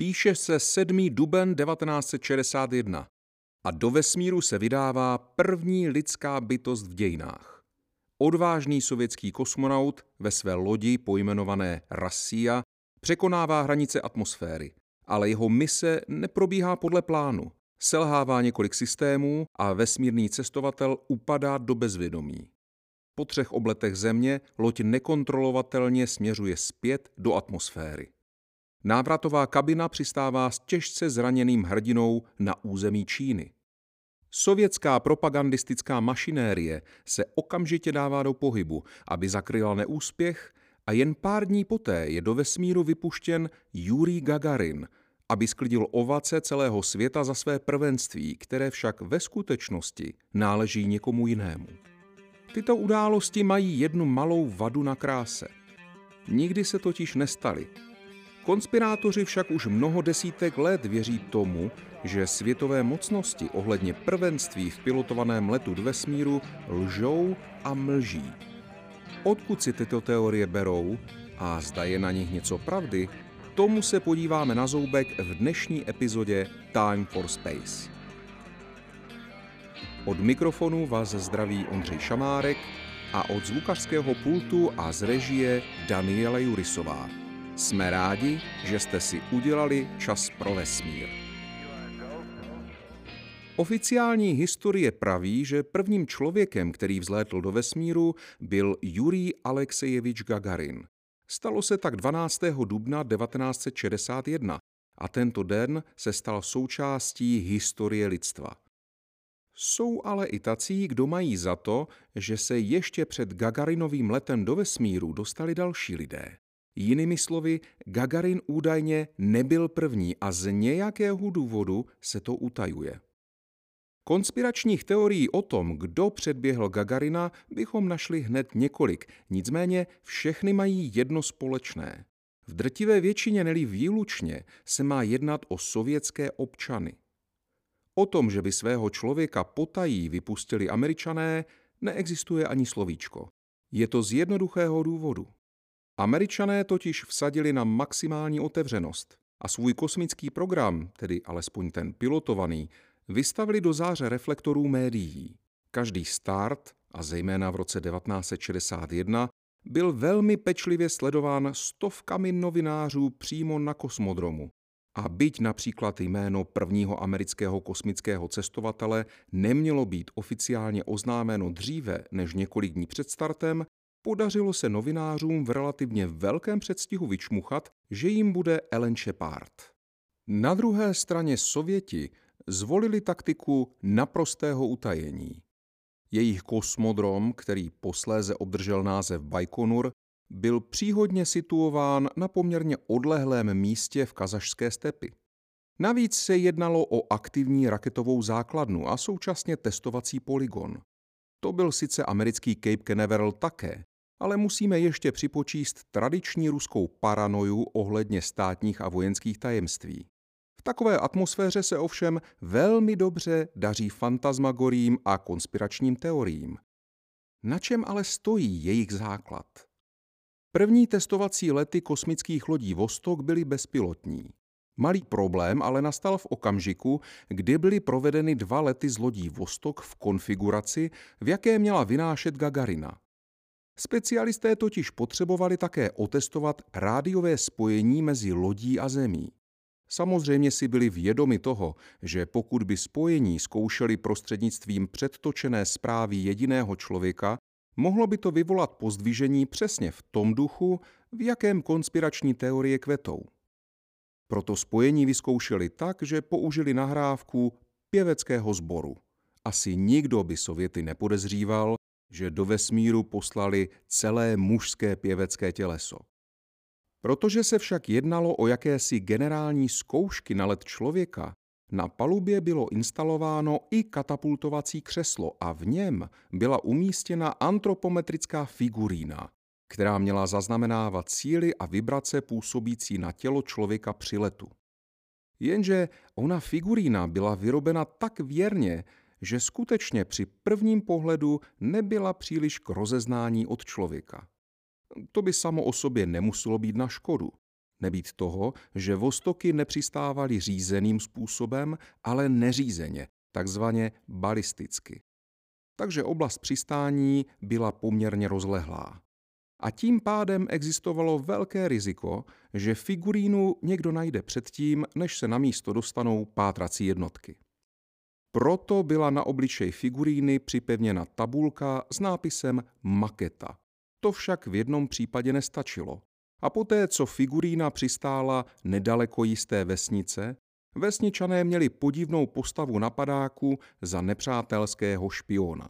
Píše se 7. duben 1961 a do vesmíru se vydává první lidská bytost v dějinách. Odvážný sovětský kosmonaut ve své lodi pojmenované Rossija překonává hranice atmosféry, ale jeho mise neprobíhá podle plánu. Selhává několik systémů a vesmírný cestovatel upadá do bezvědomí. Po 3 obletech Země loď nekontrolovatelně směřuje zpět do atmosféry. Návratová kabina přistává s těžce zraněným hrdinou na území Číny. Sovětská propagandistická mašinérie se okamžitě dává do pohybu, aby zakryla neúspěch, a jen pár dní poté je do vesmíru vypuštěn Jurij Gagarin, aby sklidil ovace celého světa za své prvenství, které však ve skutečnosti náleží někomu jinému. Tyto události mají jednu malou vadu na kráse. Nikdy se totiž nestaly. Konspirátoři však už mnoho desítek let věří tomu, že světové mocnosti ohledně prvenství v pilotovaném letu do vesmíru lžou a mlží. Odkud si tyto teorie berou a zda je na nich něco pravdy, tomu se podíváme na zoubek v dnešní epizodě Time for Space. Od mikrofonu vás zdraví Ondřej Šamárek a od zvukařského pultu a z režie Daniela Jurisová. Jsme rádi, že jste si udělali čas pro vesmír. Oficiální historie praví, že prvním člověkem, který vzlétl do vesmíru, byl Jurij Alexejevič Gagarin. Stalo se tak 12. dubna 1961 a tento den se stal součástí historie lidstva. Jsou ale i tací, kdo mají za to, že se ještě před Gagarinovým letem do vesmíru dostali další lidé. Jinými slovy, Gagarin údajně nebyl první a z nějakého důvodu se to utajuje. Konspiračních teorií o tom, kdo předběhl Gagarina, bychom našli hned několik, nicméně všechny mají jedno společné. V drtivé většině, neli výlučně, se má jednat o sovětské občany. O tom, že by svého člověka potají vypustili Američané, neexistuje ani slovíčko. Je to z jednoduchého důvodu. Američané totiž vsadili na maximální otevřenost a svůj kosmický program, tedy alespoň ten pilotovaný, vystavili do záře reflektorů médií. Každý start, a zejména v roce 1961, byl velmi pečlivě sledován stovkami novinářů přímo na kosmodromu. A byť například jméno prvního amerického kosmického cestovatele nemělo být oficiálně oznámeno dříve než několik dní před startem, podařilo se novinářům v relativně velkém předstihu vyčmuchat, že jim bude Ellen Shepard. Na druhé straně Sověti zvolili taktiku naprostého utajení. Jejich kosmodrom, který posléze obdržel název Baikonur, byl příhodně situován na poměrně odlehlém místě v kazašské stepi. Navíc se jednalo o aktivní raketovou základnu a současně testovací polygon. To byl sice americký Cape Canaveral také, ale musíme ještě připočíst tradiční ruskou paranoju ohledně státních a vojenských tajemství. V takové atmosféře se ovšem velmi dobře daří fantasmagoriím a konspiračním teoriím. Na čem ale stojí jejich základ? První testovací lety kosmických lodí Vostok byly bezpilotní. Malý problém ale nastal v okamžiku, kdy byly provedeny 2 lety z lodí Vostok v konfiguraci, v jaké měla vynášet Gagarina. Specialisté totiž potřebovali také otestovat rádiové spojení mezi lodí a zemí. Samozřejmě si byli vědomi toho, že pokud by spojení zkoušeli prostřednictvím předtočené zprávy jediného člověka, mohlo by to vyvolat pozdvižení přesně v tom duchu, v jakém konspirační teorie kvetou. Proto spojení vyzkoušeli tak, že použili nahrávku pěveckého sboru. Asi nikdo by Sověty nepodezříval, že do vesmíru poslali celé mužské pěvecké těleso. Protože se však jednalo o jakési generální zkoušky na let člověka, na palubě bylo instalováno i katapultovací křeslo a v něm byla umístěna antropometrická figurína, která měla zaznamenávat síly a vibrace působící na tělo člověka při letu. Jenže ona figurína byla vyrobena tak věrně, že skutečně při prvním pohledu nebyla příliš k rozeznání od člověka. To by samo o sobě nemuselo být na škodu. Nebýt toho, že Vostoky nepřistávaly řízeným způsobem, ale neřízeně, takzvaně balisticky. Takže oblast přistání byla poměrně rozlehlá. A tím pádem existovalo velké riziko, že figurínu někdo najde předtím, než se na místo dostanou pátrací jednotky. Proto byla na obličej figuríny připevněna tabulka s nápisem maketa. To však v jednom případě nestačilo. A poté, co figurína přistála nedaleko jisté vesnice, vesničané měli podivnou postavu napadáku za nepřátelského špiona.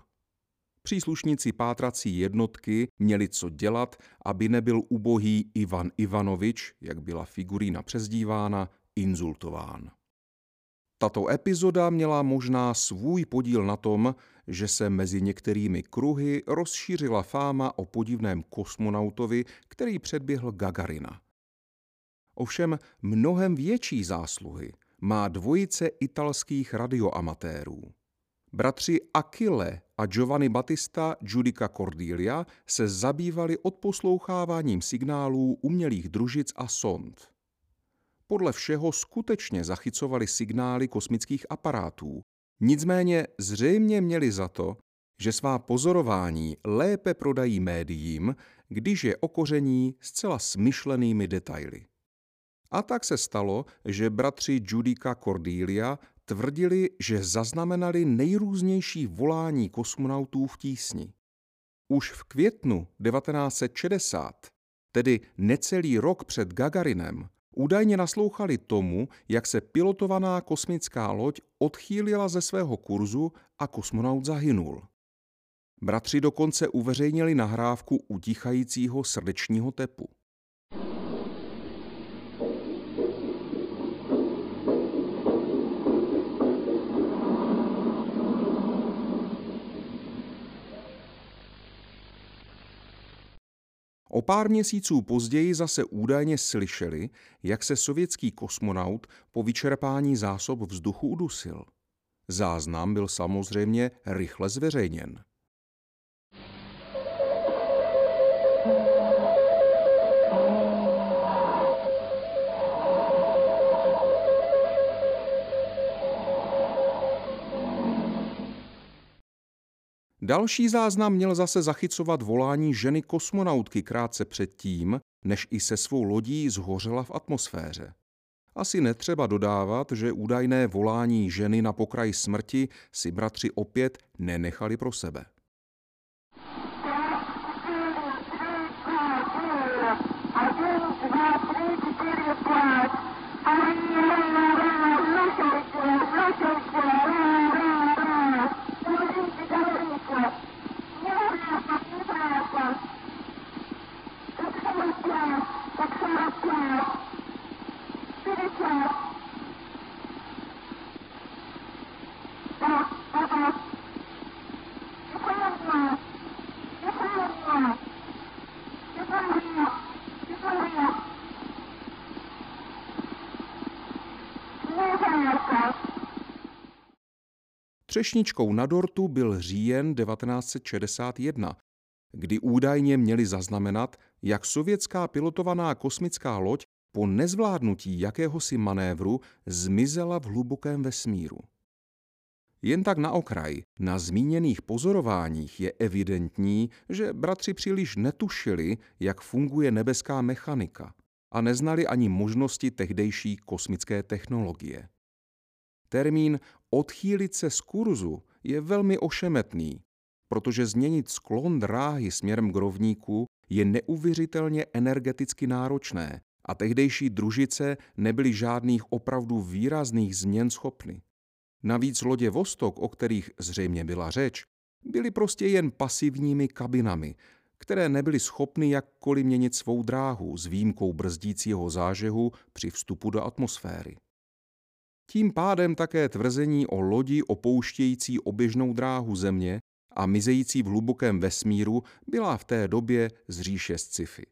Příslušníci pátrací jednotky měli co dělat, aby nebyl ubohý Ivan Ivanovič, jak byla figurína přezdívána, insultován. Tato epizoda měla možná svůj podíl na tom, že se mezi některými kruhy rozšířila fáma o podivném kosmonautovi, který předběhl Gagarina. Ovšem mnohem větší zásluhy má dvojice italských radioamatérů. Bratři Achille a Giovanni Battista Giudica Cordiglia se zabývali odposloucháváním signálů umělých družic a sond. Podle všeho skutečně zachycovali signály kosmických aparátů, nicméně zřejmě měli za to, že svá pozorování lépe prodají médiím, když je okoření zcela smyšlenými detaily. A tak se stalo, že bratři Giudica Cordiglia tvrdili, že zaznamenali nejrůznější volání kosmonautů v tísni. Už v květnu 1960, tedy necelý rok před Gagarinem, údajně naslouchali tomu, jak se pilotovaná kosmická loď odchýlila ze svého kurzu a kosmonaut zahynul. Bratři dokonce uveřejnili nahrávku utichajícího srdečního tepu. O pár měsíců později zase údajně slyšeli, jak se sovětský kosmonaut po vyčerpání zásob vzduchu udusil. Záznam byl samozřejmě rychle zveřejněn. Další záznam měl zase zachycovat volání ženy kosmonautky krátce předtím, než i se svou lodí zhořela v atmosféře. Asi netřeba dodávat, že údajné volání ženy na pokraji smrti si bratři opět nenechali pro sebe. Třešničkou na dortu byl říjen 1961, kdy údajně měli zaznamenat, jak sovětská pilotovaná kosmická loď po nezvládnutí jakéhosi manévru zmizela v hlubokém vesmíru. Jen tak na okraj, na zmíněných pozorováních je evidentní, že bratři příliš netušili, jak funguje nebeská mechanika a neznali ani možnosti tehdejší kosmické technologie. Termín odchýlit se z kurzu je velmi ošemetný, protože změnit sklon dráhy směrem k rovníku je neuvěřitelně energeticky náročné a tehdejší družice nebyly žádných opravdu výrazných změn schopny. Navíc lodě Vostok, o kterých zřejmě byla řeč, byly prostě jen pasivními kabinami, které nebyly schopny jakkoliv měnit svou dráhu s výjimkou brzdícího zážehu při vstupu do atmosféry. Tím pádem také tvrzení o lodi opouštějící oběžnou dráhu Země a mizející v hlubokém vesmíru byla v té době z říše sci-fi.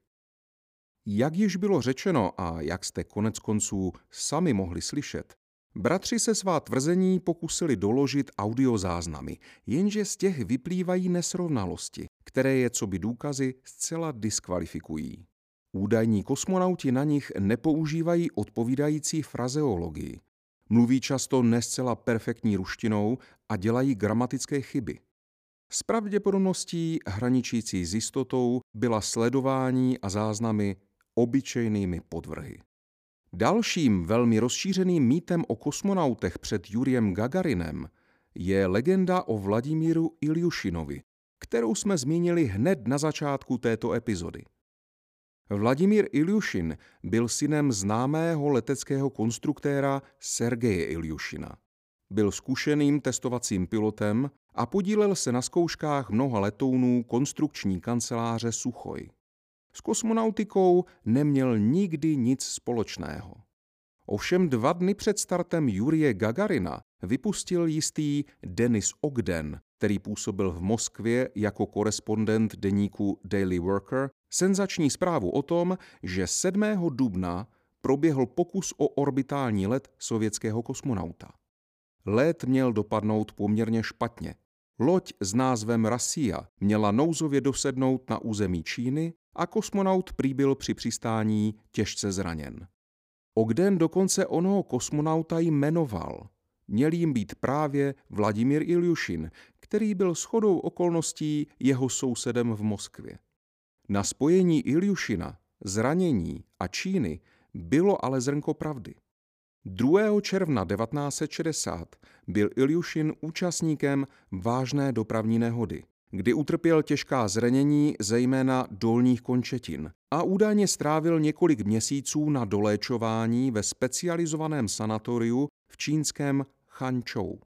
Jak již bylo řečeno a jak jste koneckonců sami mohli slyšet, bratři se svá tvrzení pokusili doložit audiozáznamy, jenže z těch vyplývají nesrovnalosti, které je coby důkazy zcela diskvalifikují. Údajní kosmonauti na nich nepoužívají odpovídající frazeologii. Mluví často ne zcela perfektní ruštinou a dělají gramatické chyby. S pravděpodobností, hraničící s jistotou, byla sledování a záznamy obyčejnými podvrhy. Dalším velmi rozšířeným mýtem o kosmonautech před Jurijem Gagarinem je legenda o Vladimíru Iljušinovi, kterou jsme zmínili hned na začátku této epizody. Vladimír Iljušin byl synem známého leteckého konstruktéra Sergeje Iljušina. Byl zkušeným testovacím pilotem a podílel se na zkouškách mnoha letounů konstrukční kanceláře Suchoj. S kosmonautikou neměl nikdy nic společného. Ovšem 2 dny před startem Jurije Gagarina vypustil jistý Denis Ogden, který působil v Moskvě jako korespondent deníku Daily Worker, senzační zprávu o tom, že 7. dubna proběhl pokus o orbitální let sovětského kosmonauta. Let měl dopadnout poměrně špatně. Loď s názvem Rossija měla nouzově dosednout na území Číny a kosmonaut prý byl při přistání těžce zraněn. Ogden dokonce onoho kosmonauta jmenoval. Měl jim být právě Vladimír Iljušin, který byl shodou okolností jeho sousedem v Moskvě. Na spojení Iljušina, zranění a Číny bylo ale zrnko pravdy. 2. června 1960 byl Iljušin účastníkem vážné dopravní nehody, kdy utrpěl těžká zranění zejména dolních končetin a údajně strávil několik měsíců na doléčování ve specializovaném sanatoriu v čínském Hangzhou.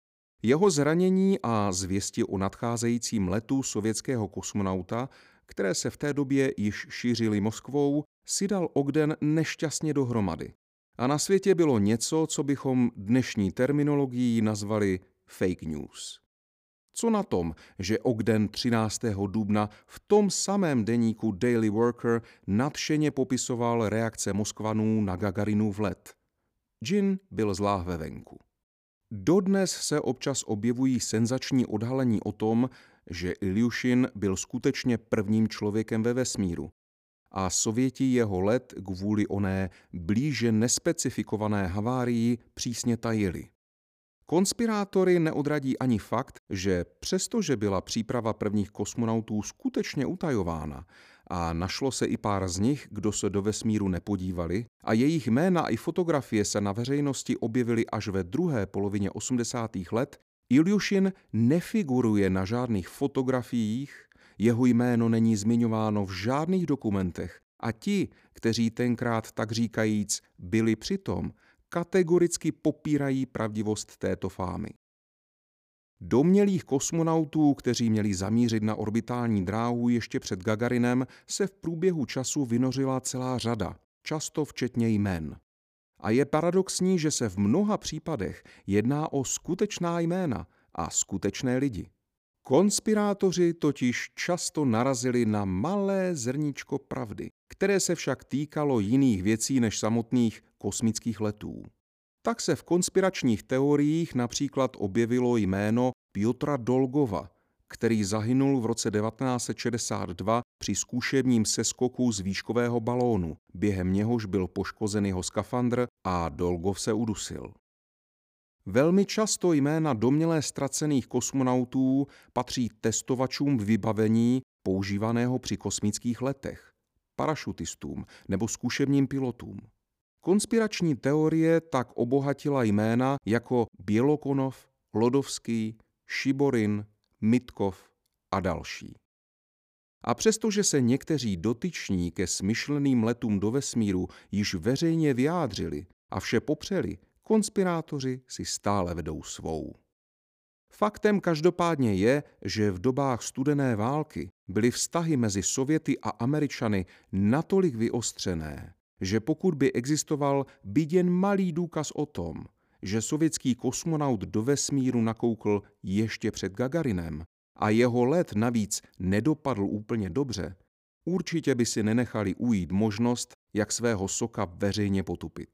Jeho zranění a zvěsti o nadcházejícím letu sovětského kosmonauta, které se v té době již šířily Moskvou, si dal Ogden nešťastně dohromady. A na světě bylo něco, co bychom dnešní terminologií nazvali fake news. Co na tom, že Ogden 13. dubna v tom samém deníku Daily Worker nadšeně popisoval reakce Moskvanů na Gagarinův let? Džin byl z láhve venku. Dodnes se občas objevují senzační odhalení o tom, že Iljušin byl skutečně prvním člověkem ve vesmíru a Sověti jeho let kvůli oné blíže nespecifikované havárii přísně tajili. Konspirátory neodradí ani fakt, že přestože byla příprava prvních kosmonautů skutečně utajována a našlo se i pár z nich, kdo se do vesmíru nepodívali a jejich jména i fotografie se na veřejnosti objevily až ve druhé polovině 80. let, Iljušin nefiguruje na žádných fotografiích, jeho jméno není zmiňováno v žádných dokumentech a ti, kteří tenkrát tak říkajíc byli přitom, kategoricky popírají pravdivost této fámy. Domnělých kosmonautů, kteří měli zamířit na orbitální dráhu ještě před Gagarinem, se v průběhu času vynořila celá řada, často včetně jmen. A je paradoxní, že se v mnoha případech jedná o skutečná jména a skutečné lidi. Konspirátoři totiž často narazili na malé zrníčko pravdy, které se však týkalo jiných věcí než samotných kosmických letů. Tak se v konspiračních teoriích například objevilo jméno Piotra Dolgova, který zahynul v roce 1962 při zkušebním seskoku z výškového balónu, během něhož byl poškozen jeho skafandr a Dolgov se udusil. Velmi často jména domněle ztracených kosmonautů patří testovačům vybavení používaného při kosmických letech, parašutistům nebo zkušebním pilotům. Konspirační teorie tak obohatila jména jako Bělokonov, Lodovský, Šiborin, Mitkov a další. A přestože se někteří dotyční ke smyšleným letům do vesmíru již veřejně vyjádřili a vše popřeli, konspirátoři si stále vedou svou. Faktem každopádně je, že v dobách studené války byly vztahy mezi Sověty a Američany natolik vyostřené, že pokud by existoval byť jen malý důkaz o tom, že sovětský kosmonaut do vesmíru nakoukl ještě před Gagarinem a jeho let navíc nedopadl úplně dobře, určitě by si nenechali ujít možnost, jak svého soka veřejně potupit.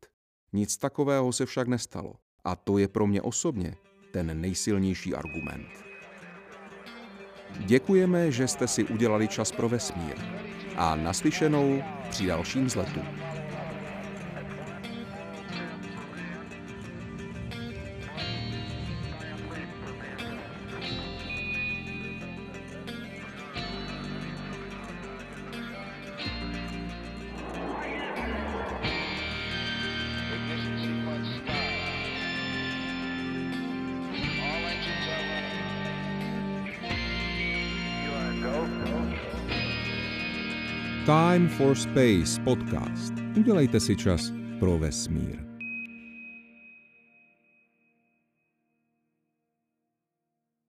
Nic takového se však nestalo. A to je pro mě osobně ten nejsilnější argument. Děkujeme, že jste si udělali čas pro vesmír. a naslyšenou při dalším vzletu. Time for Space podcast. Udělejte si čas pro vesmír.